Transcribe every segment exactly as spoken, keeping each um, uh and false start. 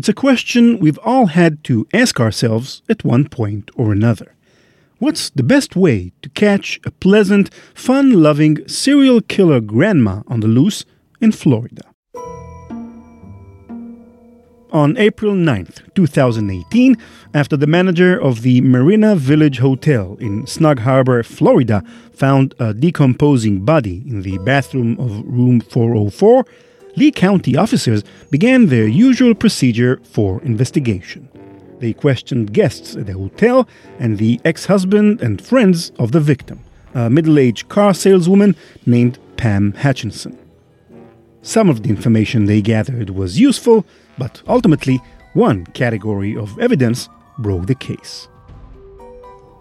It's a question we've all had to ask ourselves at one point or another. What's the best way to catch a pleasant, fun-loving serial killer grandma on the loose in Florida? On April ninth, two thousand eighteen, after the manager of the Marina Village Hotel in Snug Harbor, Florida, found a decomposing body in the bathroom of room four oh four, Lee County officers began their usual procedure for investigation. They questioned guests at the hotel and the ex-husband and friends of the victim, a middle-aged car saleswoman named Pam Hutchinson. Some of the information they gathered was useful, but ultimately, one category of evidence broke the case.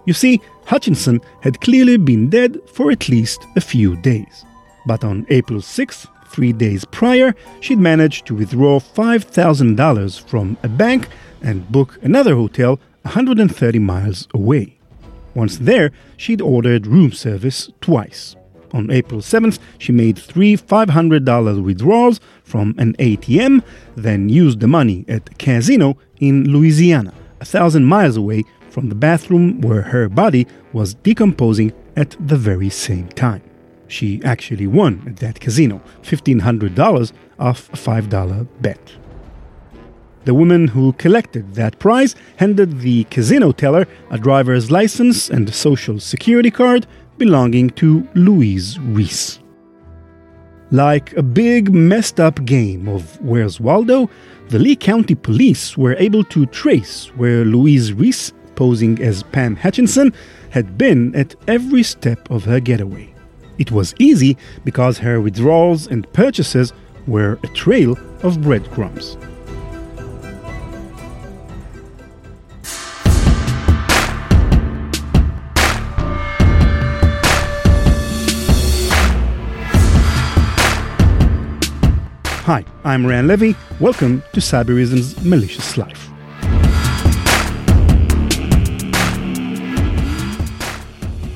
You see, Hutchinson had clearly been dead for at least a few days. But on April sixth, three days prior, she'd managed to withdraw five thousand dollars from a bank and book another hotel one hundred thirty miles away. Once there, she'd ordered room service twice. On April seventh, she made three five hundred dollars withdrawals from an A T M, then used the money at a casino in Louisiana, a thousand miles away from the bathroom where her body was decomposing at the very same time. She actually won at that casino, fifteen hundred dollars off a five dollar bet. The woman who collected that prize handed the casino teller a driver's license and social security card belonging to Louise Reese. Like a big messed up game of Where's Waldo, the Lee County police were able to trace where Louise Reese, posing as Pam Hutchinson, had been at every step of her getaway. It was easy because her withdrawals and purchases were a trail of breadcrumbs. Hi, I'm Ryan Levy. Welcome to Cybereason's Malicious Life.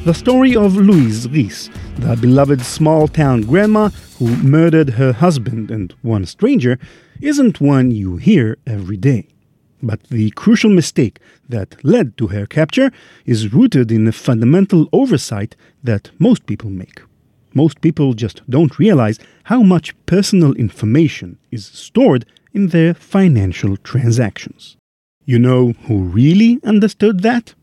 The story of Louise Reese, the beloved small-town grandma who murdered her husband and one stranger, isn't one you hear every day. But the crucial mistake that led to her capture is rooted in a fundamental oversight that most people make. Most people just don't realize how much personal information is stored in their financial transactions. You know who really understood that?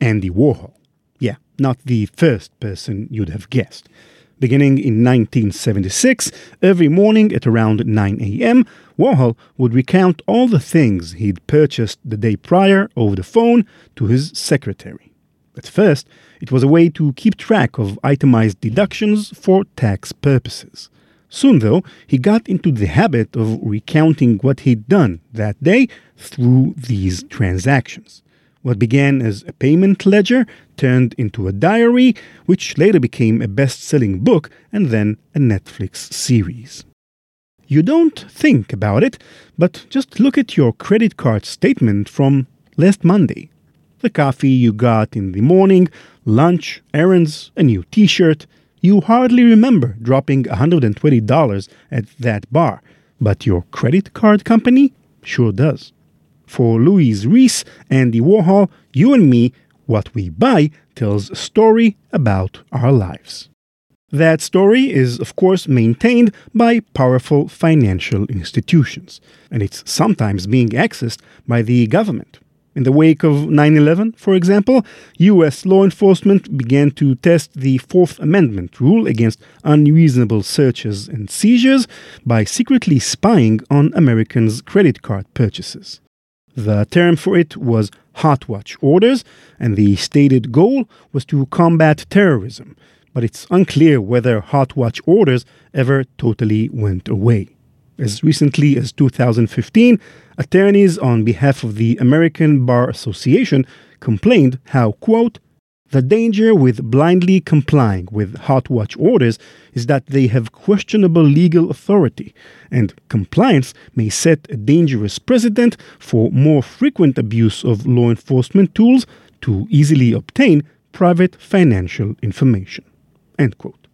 Andy Warhol. Yeah, not the first person you'd have guessed. Beginning in nineteen seventy-six, every morning at around nine a.m., Warhol would recount all the things he'd purchased the day prior over the phone to his secretary. At first, it was a way to keep track of itemized deductions for tax purposes. Soon, though, he got into the habit of recounting what he'd done that day through these transactions. What began as a payment ledger turned into a diary, which later became a best-selling book and then a Netflix series. You don't think about it, but just look at your credit card statement from last Monday. The coffee you got in the morning, lunch, errands, a new t-shirt. You hardly remember dropping one hundred twenty dollars at that bar, but your credit card company sure does. For Louise Reese, Andy Warhol, you and me, what we buy tells a story about our lives. That story is, of course, maintained by powerful financial institutions, and it's sometimes being accessed by the government. In the wake of nine eleven, for example, U S law enforcement began to test the Fourth Amendment rule against unreasonable searches and seizures by secretly spying on Americans' credit card purchases. The term for it was hotwatch orders, and the stated goal was to combat terrorism, but it's unclear whether hotwatch orders ever totally went away. As recently as two thousand fifteen, attorneys on behalf of the American Bar Association complained how, quote, "the danger with blindly complying with hotwatch orders is that they have questionable legal authority, and compliance may set a dangerous precedent for more frequent abuse of law enforcement tools to easily obtain private financial information," end quote.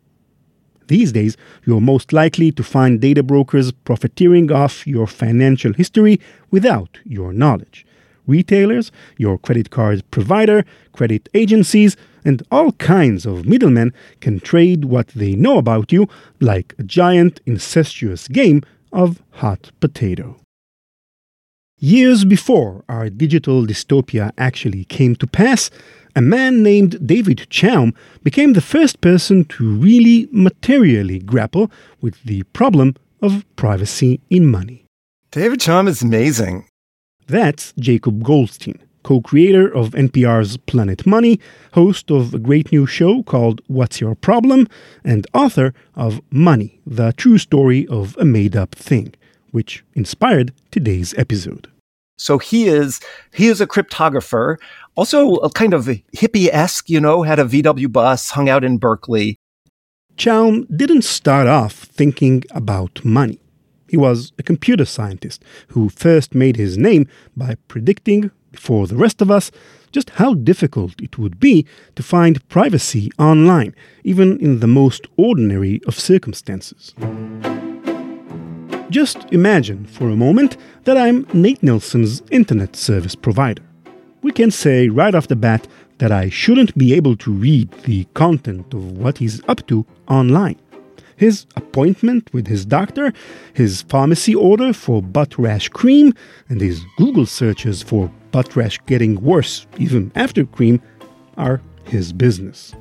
These days, you're most likely to find data brokers profiteering off your financial history without your knowledge. Retailers, your credit card provider, credit agencies, and all kinds of middlemen can trade what they know about you like a giant incestuous game of hot potato. Years before our digital dystopia actually came to pass, a man named David Chaum became the first person to really materially grapple with the problem of privacy in money. David Chaum is amazing. That's Jacob Goldstein, co-creator of N P R's Planet Money, host of a great new show called What's Your Problem, and author of Money, The True Story of a Made-Up Thing, which inspired today's episode. So he is he is a cryptographer, also a kind of hippie-esque, you know, had a V W bus, hung out in Berkeley. Chaum didn't start off thinking about money. He was a computer scientist who first made his name by predicting, before the rest of us, just how difficult it would be to find privacy online, even in the most ordinary of circumstances. Just imagine for a moment that I'm Nate Nelson's internet service provider. We can say right off the bat that I shouldn't be able to read the content of what he's up to online. His appointment with his doctor, his pharmacy order for butt rash cream, and his Google searches for butt rash getting worse even after cream are his business.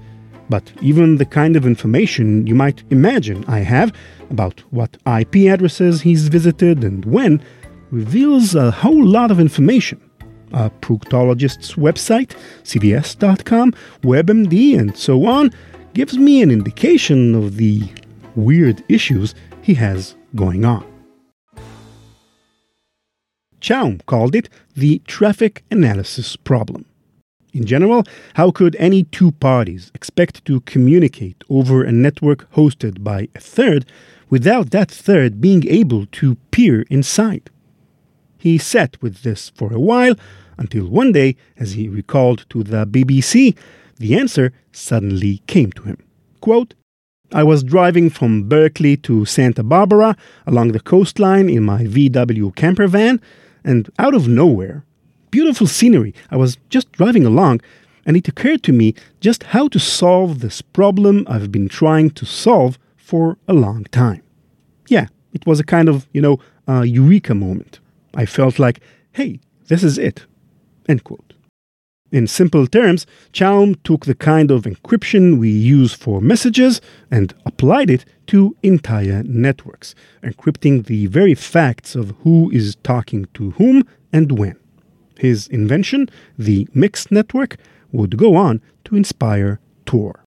But even the kind of information you might imagine I have about what I P addresses he's visited and when reveals a whole lot of information. A proctologist's website, C V S dot com, WebMD, and so on, gives me an indication of the weird issues he has going on. Chaum called it the traffic analysis problem. In general, how could any two parties expect to communicate over a network hosted by a third without that third being able to peer inside? He sat with this for a while, until one day, as he recalled to the B B C, the answer suddenly came to him. Quote, "I was driving from Berkeley to Santa Barbara along the coastline in my V W camper van, and out of nowhere, beautiful scenery. I was just driving along, and it occurred to me just how to solve this problem I've been trying to solve for a long time." Yeah, it was a kind of, you know, uh, eureka moment. I felt like, hey, this is it. End quote. In simple terms, Chaum took the kind of encryption we use for messages and applied it to entire networks, encrypting the very facts of who is talking to whom and when. His invention, the Mixed Network, would go on to inspire Tor.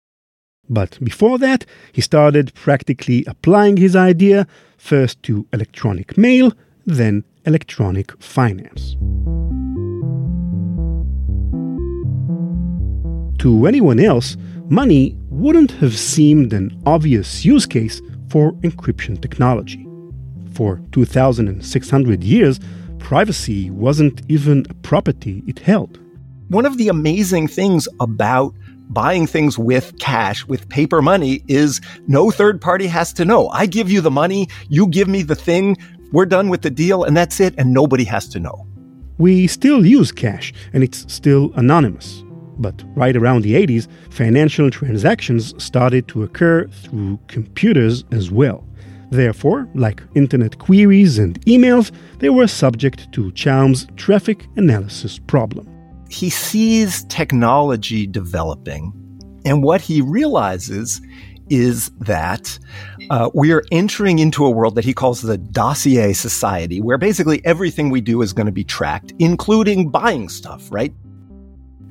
But before that, he started practically applying his idea, first to electronic mail, then electronic finance. To anyone else, money wouldn't have seemed an obvious use case for encryption technology. For two thousand six hundred years, privacy wasn't even a property it held. One of the amazing things about buying things with cash, with paper money, is no third party has to know. I give you the money, you give me the thing, we're done with the deal, and that's it, and nobody has to know. We still use cash, and it's still anonymous. But right around the eighties, financial transactions started to occur through computers as well. Therefore, like internet queries and emails, they were subject to Chaum's traffic analysis problem. He sees technology developing, and what he realizes is that uh, we are entering into a world that he calls the dossier society, where basically everything we do is going to be tracked, including buying stuff, right?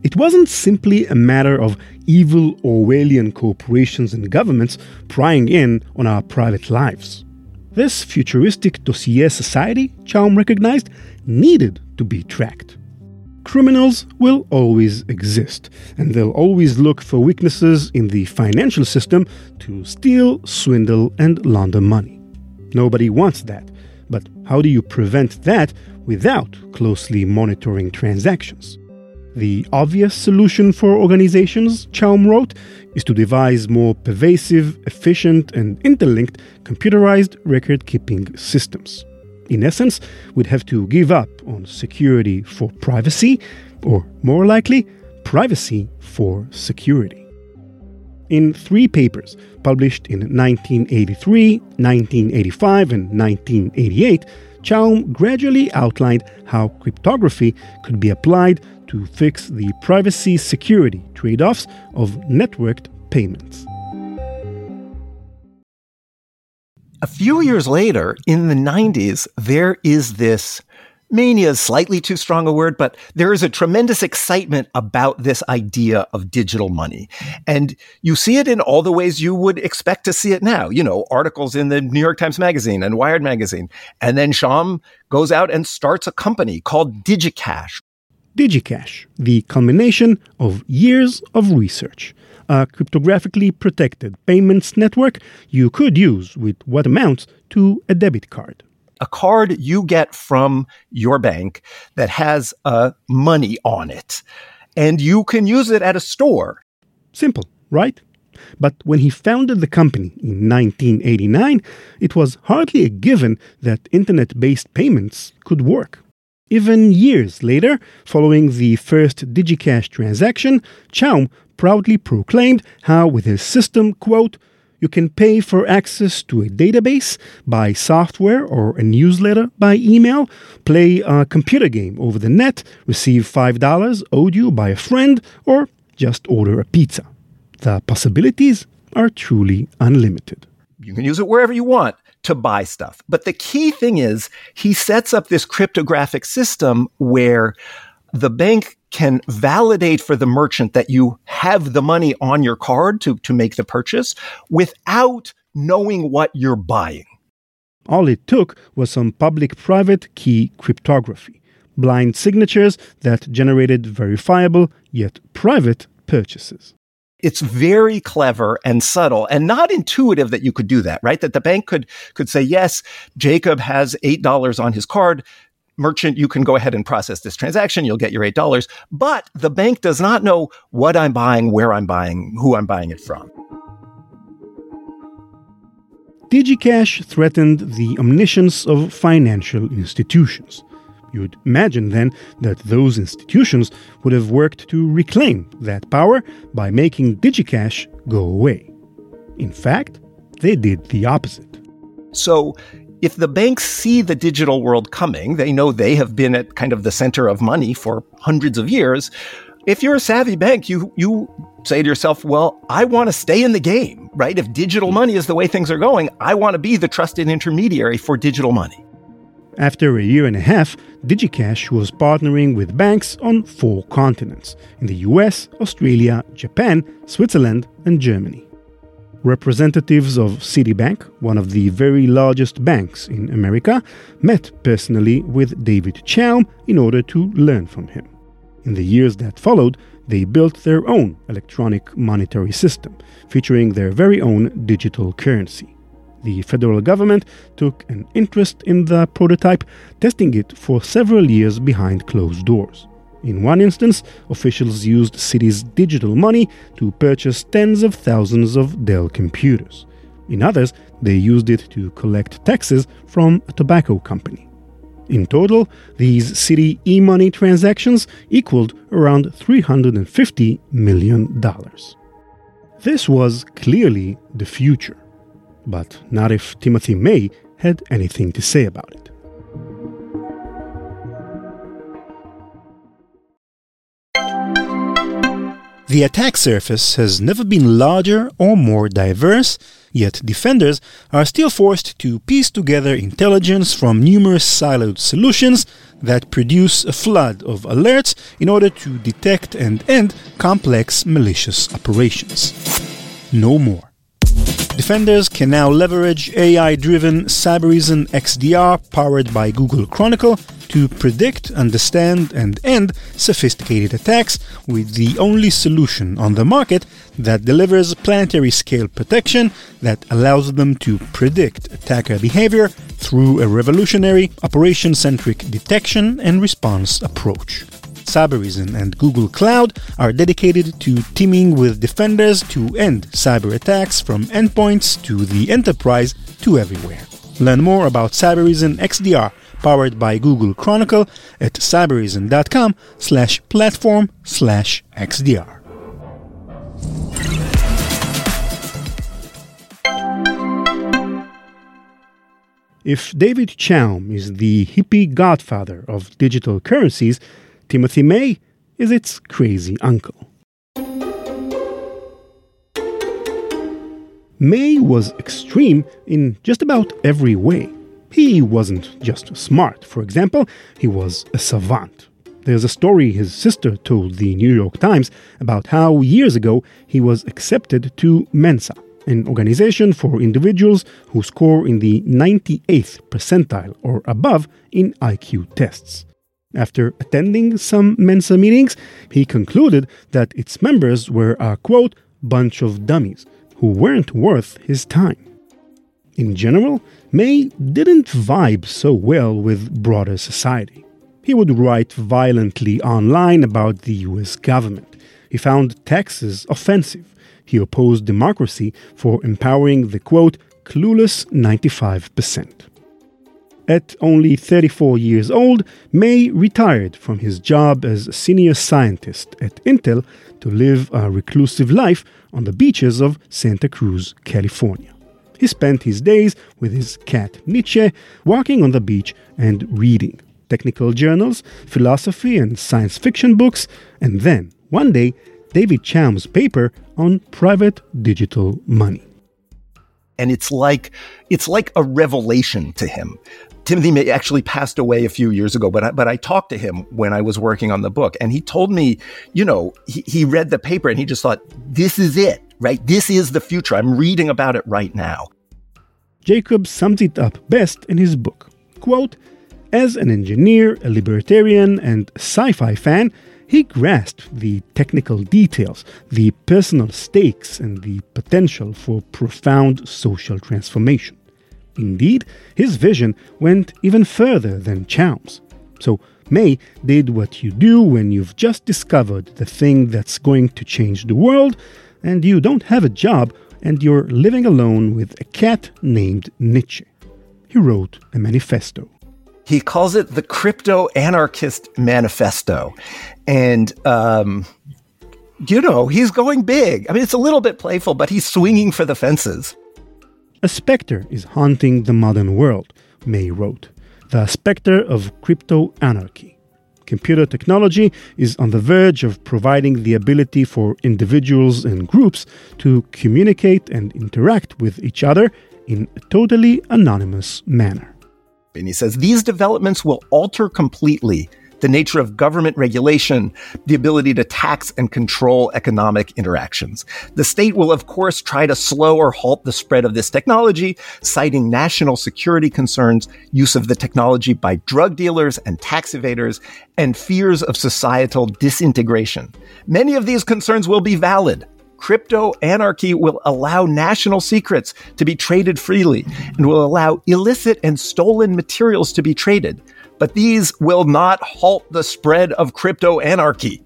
It wasn't simply a matter of evil Orwellian corporations and governments prying in on our private lives. This futuristic dossier society, Chaum recognized, needed to be tracked. Criminals will always exist, and they'll always look for weaknesses in the financial system to steal, swindle, and launder money. Nobody wants that, but how do you prevent that without closely monitoring transactions? The obvious solution for organizations, Chaum wrote, is to devise more pervasive, efficient, and interlinked computerized record-keeping systems. In essence, we'd have to give up on security for privacy, or more likely, privacy for security. In three papers, published in nineteen eighty-three, nineteen eighty-five, and nineteen eighty-eight, Chaum gradually outlined how cryptography could be applied to fix the privacy-security trade-offs of networked payments. A few years later, in the nineties, there is this mania is slightly too strong a word, but there is a tremendous excitement about this idea of digital money. And you see it in all the ways you would expect to see it now. You know, articles in the New York Times Magazine and Wired Magazine. And then Chaum goes out and starts a company called Digicash. Digicash, the culmination of years of research. A cryptographically protected payments network you could use with what amounts to a debit card. A card you get from your bank that has uh, money on it, and you can use it at a store. Simple, right? But when he founded the company in nineteen eighty-nine, it was hardly a given that internet-based payments could work. Even years later, following the first Digicash transaction, Chaum proudly proclaimed how with his system, quote, "You can pay for access to a database by software or a newsletter by email, play a computer game over the net, receive five dollars owed you by a friend, or just order a pizza. The possibilities are truly unlimited." You can use it wherever you want to buy stuff. But the key thing is he sets up this cryptographic system where the bank can validate for the merchant that you have the money on your card to, to make the purchase without knowing what you're buying. All it took was some public-private key cryptography, blind signatures that generated verifiable yet private purchases. It's very clever and subtle and not intuitive that you could do that, right? That the bank could, could say, yes, Jacob has eight dollars on his card. Merchant, you can go ahead and process this transaction. You'll get your eight dollars. But the bank does not know what I'm buying, where I'm buying, who I'm buying it from. Digicash threatened the omniscience of financial institutions. You'd imagine then that those institutions would have worked to reclaim that power by making Digicash go away. In fact, they did the opposite. So, if the banks see the digital world coming, they know they have been at kind of the center of money for hundreds of years. If you're a savvy bank, you you say to yourself, well, I want to stay in the game, right? If digital money is the way things are going, I want to be the trusted intermediary for digital money. After a year and a half, Digicash was partnering with banks on four continents, in the U S, Australia, Japan, Switzerland, and Germany. Representatives of Citibank, one of the very largest banks in America, met personally with David Chaum in order to learn from him. In the years that followed, they built their own electronic monetary system, featuring their very own digital currency. The federal government took an interest in the prototype, testing it for several years behind closed doors. In one instance, officials used cities' digital money to purchase tens of thousands of Dell computers. In others, they used it to collect taxes from a tobacco company. In total, these city e-money transactions equaled around three hundred fifty million dollars. This was clearly the future, but not if Timothy May had anything to say about it. The attack surface has never been larger or more diverse, yet defenders are still forced to piece together intelligence from numerous siloed solutions that produce a flood of alerts in order to detect and end complex malicious operations. No more. Defenders can now leverage A I-driven Cybereason X D R powered by Google Chronicle to predict, understand, and end sophisticated attacks with the only solution on the market that delivers planetary-scale protection that allows them to predict attacker behavior through a revolutionary, operation-centric detection and response approach. Cybereason and Google Cloud are dedicated to teaming with defenders to end cyber attacks from endpoints to the enterprise to everywhere. Learn more about Cybereason X D R, powered by Google Chronicle, at cybereason.com slash platform slash XDR. If David Chaum is the hippie godfather of digital currencies, Timothy May is its crazy uncle. May was extreme in just about every way. He wasn't just smart, for example, he was a savant. There's a story his sister told the New York Times about how years ago he was accepted to Mensa, an organization for individuals who score in the ninety-eighth percentile or above in I Q tests. After attending some Mensa meetings, he concluded that its members were a, quote, bunch of dummies who weren't worth his time. In general, May didn't vibe so well with broader society. He would write violently online about the U S government. He found taxes offensive. He opposed democracy for empowering the, quote, clueless ninety-five percent. At only thirty-four years old, May retired from his job as a senior scientist at Intel to live a reclusive life on the beaches of Santa Cruz, California. He spent his days with his cat Nietzsche, walking on the beach and reading technical journals, philosophy and science fiction books, and then, one day, David Chaum's paper on private digital money. And it's like it's like a revelation to him. Timothy May actually passed away a few years ago, but I, but I talked to him when I was working on the book, and he told me, you know, he, he read the paper and he just thought, this is it, right? This is the future. I'm reading about it right now. Jacob sums it up best in his book. Quote, as an engineer, a libertarian, and sci-fi fan, he grasped the technical details, the personal stakes, and the potential for profound social transformation. Indeed, his vision went even further than Chaum's. So May did what you do when you've just discovered the thing that's going to change the world, and you don't have a job, and you're living alone with a cat named Nietzsche. He wrote a manifesto. He calls it the Crypto Anarchist Manifesto. And, um, you know, he's going big. I mean, it's a little bit playful, but he's swinging for the fences. A specter is haunting the modern world, May wrote. The specter of crypto anarchy. Computer technology is on the verge of providing the ability for individuals and groups to communicate and interact with each other in a totally anonymous manner. And he says, these developments will alter completely the nature of government regulation, the ability to tax and control economic interactions. The state will, of course, try to slow or halt the spread of this technology, citing national security concerns, use of the technology by drug dealers and tax evaders, and fears of societal disintegration. Many of these concerns will be valid. Crypto anarchy will allow national secrets to be traded freely and will allow illicit and stolen materials to be traded. But these will not halt the spread of crypto anarchy.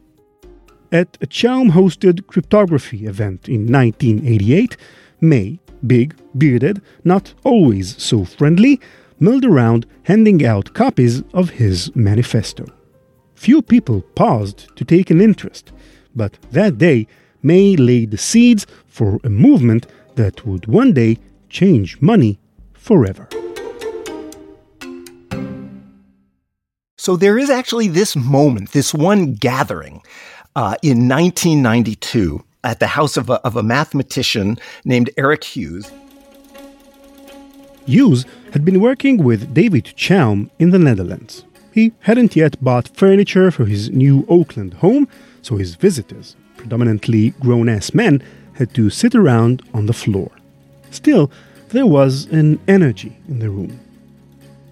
At a Chaum-hosted cryptography event in nineteen eighty-eight, May, big, bearded, not always so friendly, milled around handing out copies of his manifesto. Few people paused to take an interest, but that day, May laid the seeds for a movement that would one day change money forever. So there is actually this moment, this one gathering uh, in nineteen ninety-two at the house of a, of a mathematician named Eric Hughes. Hughes had been working with David Chaum in the Netherlands. He hadn't yet bought furniture for his new Oakland home, so his visitors, predominantly grown-ass men, had to sit around on the floor. Still, there was an energy in the room.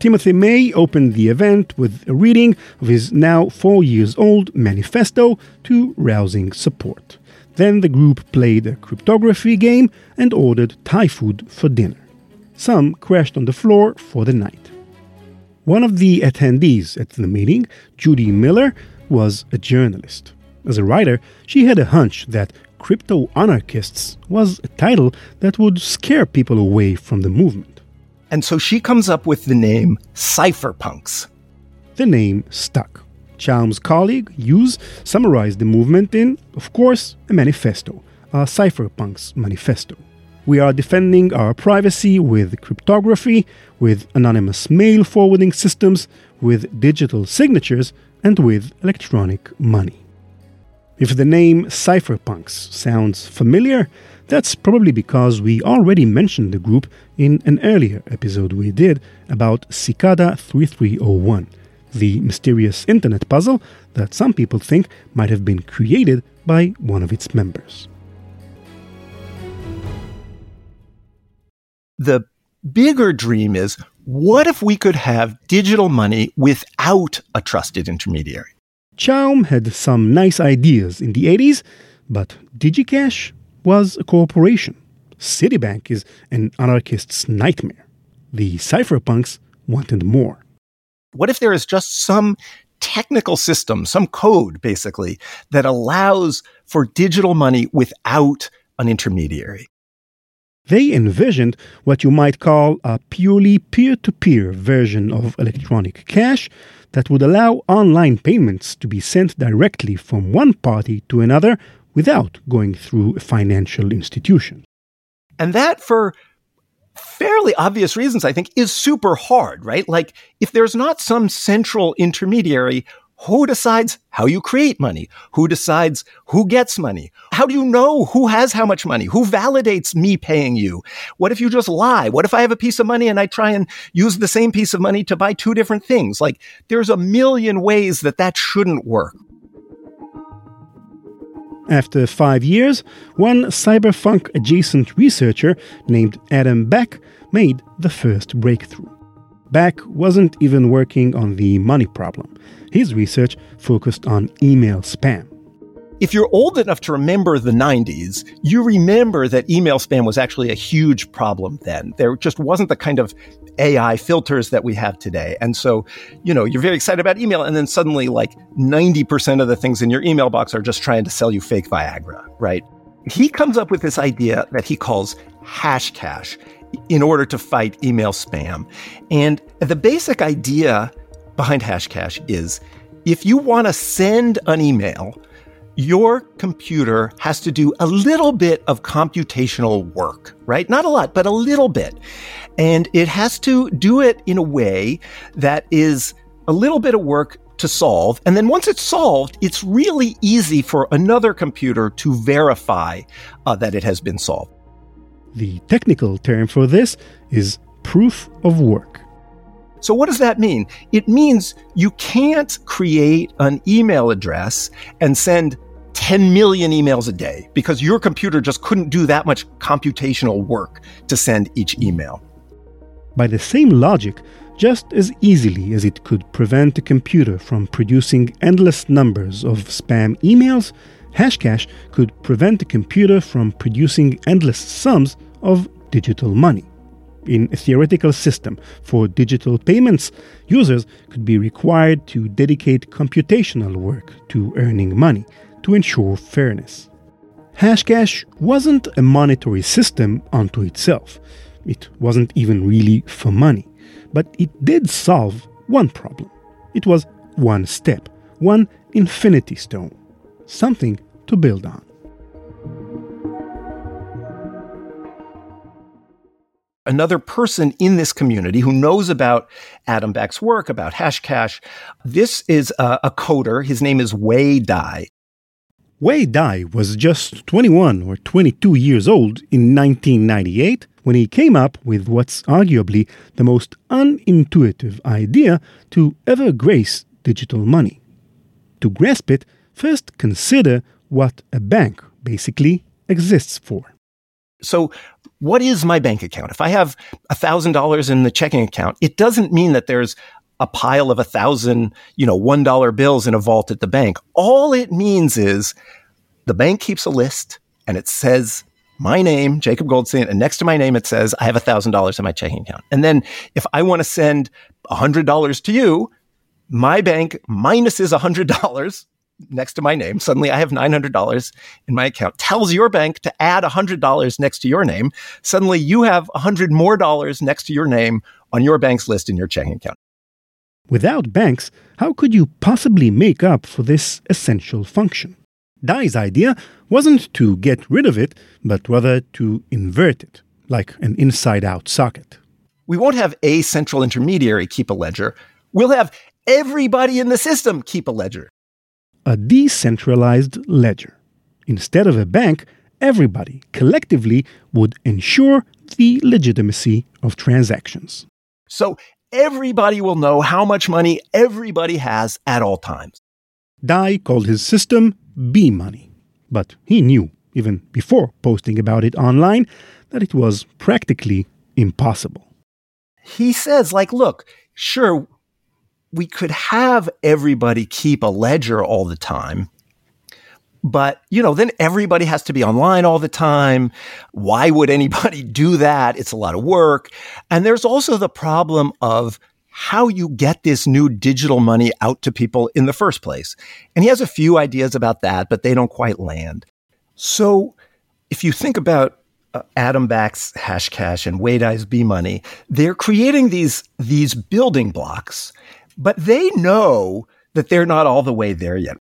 Timothy May opened the event with a reading of his now four years old manifesto to rousing support. Then the group played a cryptography game and ordered Thai food for dinner. Some crashed on the floor for the night. One of the attendees at the meeting, Judy Miller, was a journalist. As a writer, she had a hunch that Crypto Anarchists was a title that would scare people away from the movement. And so she comes up with the name Cypherpunks. The name stuck. Chaum's colleague, Hughes, summarized the movement in, of course, a manifesto, a Cypherpunks manifesto. We are defending our privacy with cryptography, with anonymous mail forwarding systems, with digital signatures, and with electronic money. If the name Cypherpunks sounds familiar, that's probably because we already mentioned the group in an earlier episode we did about Cicada thirty-three oh one, the mysterious internet puzzle that some people think might have been created by one of its members. The bigger dream is, what if we could have digital money without a trusted intermediary? Chaum had some nice ideas in the eighties, but Digicash was a corporation. Citibank is an anarchist's nightmare. The cypherpunks wanted more. What if there is just some technical system, some code, basically, that allows for digital money without an intermediary? They envisioned what you might call a purely peer-to-peer version of electronic cash that would allow online payments to be sent directly from one party to another without going through a financial institution. And that, for fairly obvious reasons, I think, is super hard, right? Like, if there's not some central intermediary, who decides how you create money? Who decides who gets money? How do you know who has how much money? Who validates me paying you? What if you just lie? What if I have a piece of money and I try and use the same piece of money to buy two different things? Like, there's a million ways that that shouldn't work. After five years, one cyberpunk-adjacent researcher named Adam Beck made the first breakthrough. Beck wasn't even working on the money problem. His research focused on email spam. If you're old enough to remember the nineties, you remember that email spam was actually a huge problem then. There just wasn't the kind of A I filters that we have today. And so, you know, you're very excited about email, and then suddenly like ninety percent of the things in your email box are just trying to sell you fake Viagra, right? He comes up with this idea that he calls hashcash in order to fight email spam. And the basic idea behind hashcash is, if you want to send an email, your computer has to do a little bit of computational work, right? Not a lot, but a little bit. And it has to do it in a way that is a little bit of work to solve. And then once it's solved, it's really easy for another computer to verify uh, that it has been solved. The technical term for this is proof of work. So what does that mean? It means you can't create an email address and send ten million emails a day because your computer just couldn't do that much computational work to send each email. By the same logic, just as easily as it could prevent a computer from producing endless numbers of spam emails, hashcash could prevent a computer from producing endless sums of digital money. In a theoretical system for digital payments, users could be required to dedicate computational work to earning money to ensure fairness. Hashcash wasn't a monetary system unto itself. It wasn't even really for money. But it did solve one problem. It was one step, one infinity stone, something to build on. Another person in this community who knows about Adam Beck's work, about hashcash. This is a, a coder. His name is Wei Dai. Wei Dai was just twenty-one or twenty-two years old in nineteen ninety-eight when he came up with what's arguably the most unintuitive idea to ever grace digital money. To grasp it, first consider what a bank basically exists for. So, what is my bank account? If I have one thousand dollars in the checking account, it doesn't mean that there's a pile of one thousand, you know, one dollar bills in a vault at the bank. All it means is the bank keeps a list and it says my name, Jacob Goldstein, and next to my name it says I have one thousand dollars in my checking account. And then if I want to send one hundred dollars to you, my bank minuses one hundred dollars next to my name. Suddenly I have nine hundred dollars in my account. Tells your bank to add one hundred dollars next to your name. Suddenly you have one hundred dollars more dollars next to your name on your bank's list in your checking account. Without banks, how could you possibly make up for this essential function? Dai's idea wasn't to get rid of it, but rather to invert it, like an inside-out socket. We won't have a central intermediary keep a ledger. We'll have everybody in the system keep a ledger. A decentralized ledger. Instead of a bank, everybody collectively would ensure the legitimacy of transactions. So everybody will know how much money everybody has at all times. Dai called his system B-money, but he knew, even before posting about it online, that it was practically impossible. He says, like, look, sure, we could have everybody keep a ledger all the time, but, you know, then everybody has to be online all the time. Why would anybody do that? It's a lot of work. And there's also the problem of how you get this new digital money out to people in the first place. And he has a few ideas about that, but they don't quite land. So if you think about uh, Adam Beck's hashcash and Wei Dai's B-money, they're creating these, these building blocks, but they know that they're not all the way there yet.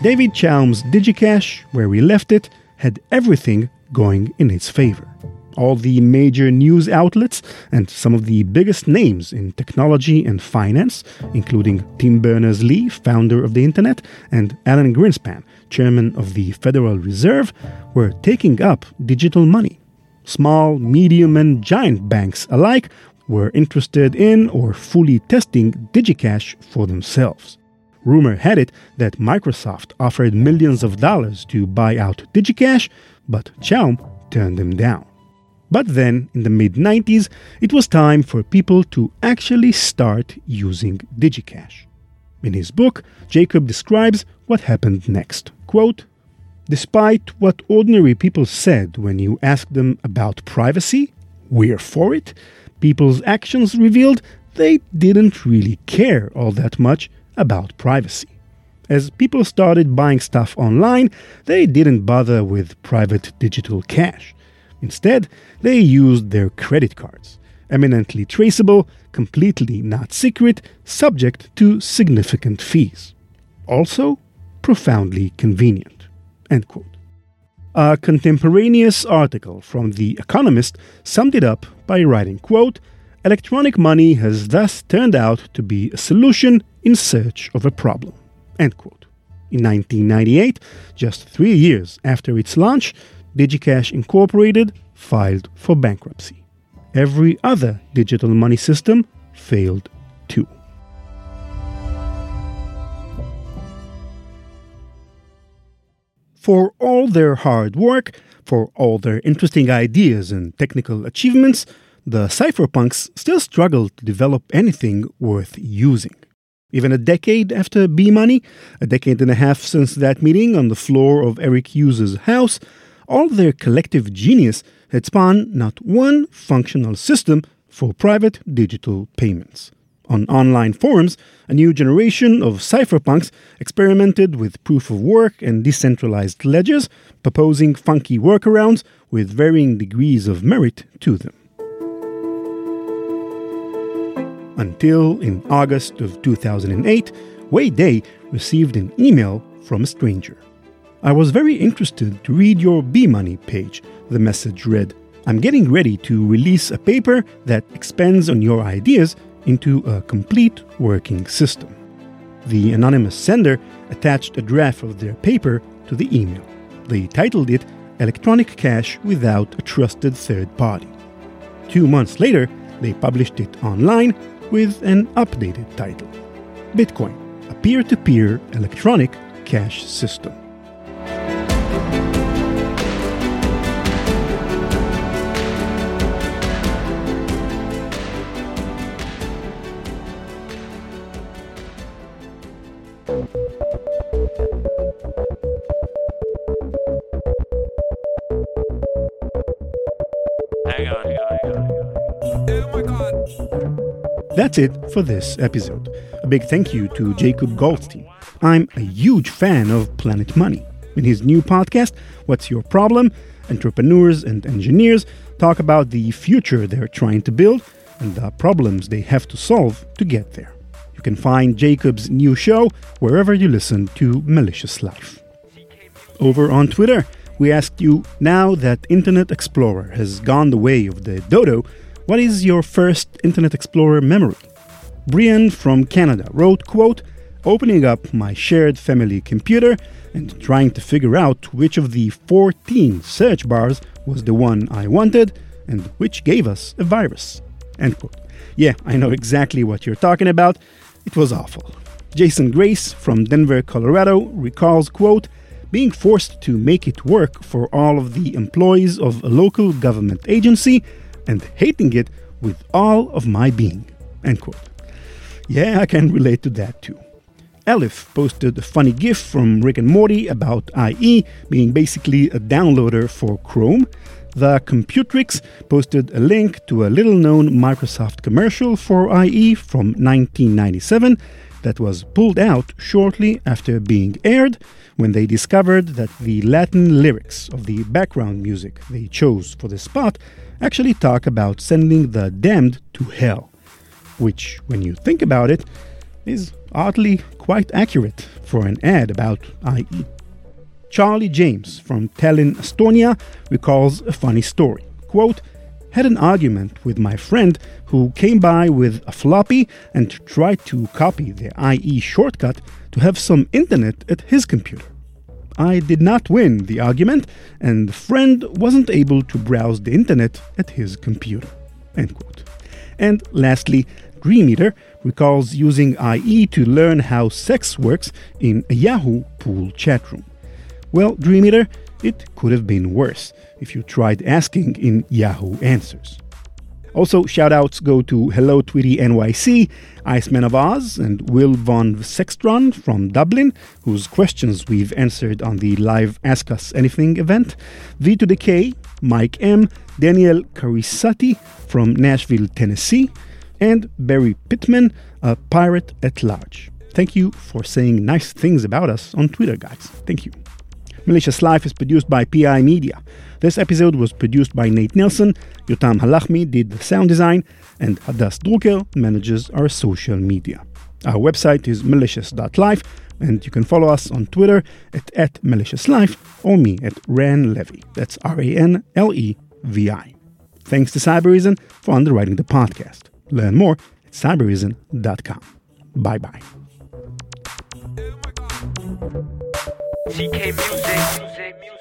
David Chaum's Digicash, where we left it, had everything going in its favor. All the major news outlets and some of the biggest names in technology and finance, including Tim Berners-Lee, founder of the Internet, and Alan Greenspan, chairman of the Federal Reserve, were taking up digital money. Small, medium, and giant banks alike were interested in or fully testing Digicash for themselves. Rumor had it that Microsoft offered millions of dollars to buy out Digicash, but Chaum turned them down. But then, in the mid nineties, it was time for people to actually start using Digicash. In his book, Jacob describes what happened next. Quote, "Despite what ordinary people said when you asked them about privacy, we're for it, people's actions revealed they didn't really care all that much about privacy. As people started buying stuff online, they didn't bother with private digital cash. Instead, they used their credit cards, eminently traceable, completely not secret, subject to significant fees. Also, profoundly convenient." End quote. A contemporaneous article from The Economist summed it up by writing, quote, "Electronic money has thus turned out to be a solution in search of a problem." End quote. In nineteen ninety-eight, just three years after its launch, Digicash Incorporated filed for bankruptcy. Every other digital money system failed too. For all their hard work, for all their interesting ideas and technical achievements, the cypherpunks still struggled to develop anything worth using. Even a decade after B-money, a decade and a half since that meeting on the floor of Eric Hughes' house, all their collective genius had spawned not one functional system for private digital payments. On online forums, a new generation of cypherpunks experimented with proof-of-work and decentralized ledgers, proposing funky workarounds with varying degrees of merit to them. Until in August of two thousand eight, Wei Dai received an email from a stranger. "I was very interested to read your B-money page," the message read. "I'm getting ready to release a paper that expands on your ideas into a complete working system." The anonymous sender attached a draft of their paper to the email. They titled it "Electronic Cash Without a Trusted Third Party." Two months later, they published it online with an updated title, "Bitcoin, a peer-to-peer electronic cash system." That's it for this episode. A big thank you to Jacob Goldstein. I'm a huge fan of Planet Money. In his new podcast, What's Your Problem?, entrepreneurs and engineers talk about the future they're trying to build and the problems they have to solve to get there. You can find Jacob's new show wherever you listen to Malicious Life. Over on Twitter, we asked you, now that Internet Explorer has gone the way of the dodo, what is your first Internet Explorer memory? Brian from Canada wrote, quote, opening up my shared family computer and trying to figure out which of the fourteen search bars was the one I wanted and which gave us a virus. End quote. Yeah, I know exactly what you're talking about. It was awful. Jason Grace from Denver, Colorado recalls, quote, being forced to make it work for all of the employees of a local government agency and hating it with all of my being. End quote. Yeah, I can relate to that too. Elif posted a funny gif from Rick and Morty about I E being basically a downloader for Chrome. The Computrix posted a link to a little-known Microsoft commercial for I E from nineteen ninety-seven that was pulled out shortly after being aired when they discovered that the Latin lyrics of the background music they chose for the spot actually talk about sending the damned to hell, which, when you think about it, is oddly quite accurate for an ad about I E. Charlie James from Tallinn, Estonia recalls a funny story. Quote, had an argument with my friend who came by with a floppy and tried to copy the I E shortcut to have some internet at his computer. I did not win the argument and the friend wasn't able to browse the internet at his computer. End quote. And lastly, Dream Eater recalls using I E to learn how sex works in a Yahoo pool chat room. Well, Dream Eater, it could have been worse if you tried asking in Yahoo Answers. Also, shoutouts go to Hello Tweety N Y C, Iceman of Oz, and Will von Sextron from Dublin, whose questions we've answered on the live Ask Us Anything event, V to the K, Mike M, Daniel Carisati from Nashville, Tennessee, and Barry Pittman, a pirate at large. Thank you for saying nice things about us on Twitter, guys. Thank you. Malicious Life is produced by P I Media. This episode was produced by Nate Nelson, Yotam Halachmi did the sound design, and Hadass Drucker manages our social media. Our website is malicious dot life, and you can follow us on Twitter at, at maliciouslife or me at Ran Levy. That's R A N L E V I. Thanks to Cybereason for underwriting the podcast. Learn more at cybereason dot com. Bye-bye. C K Music.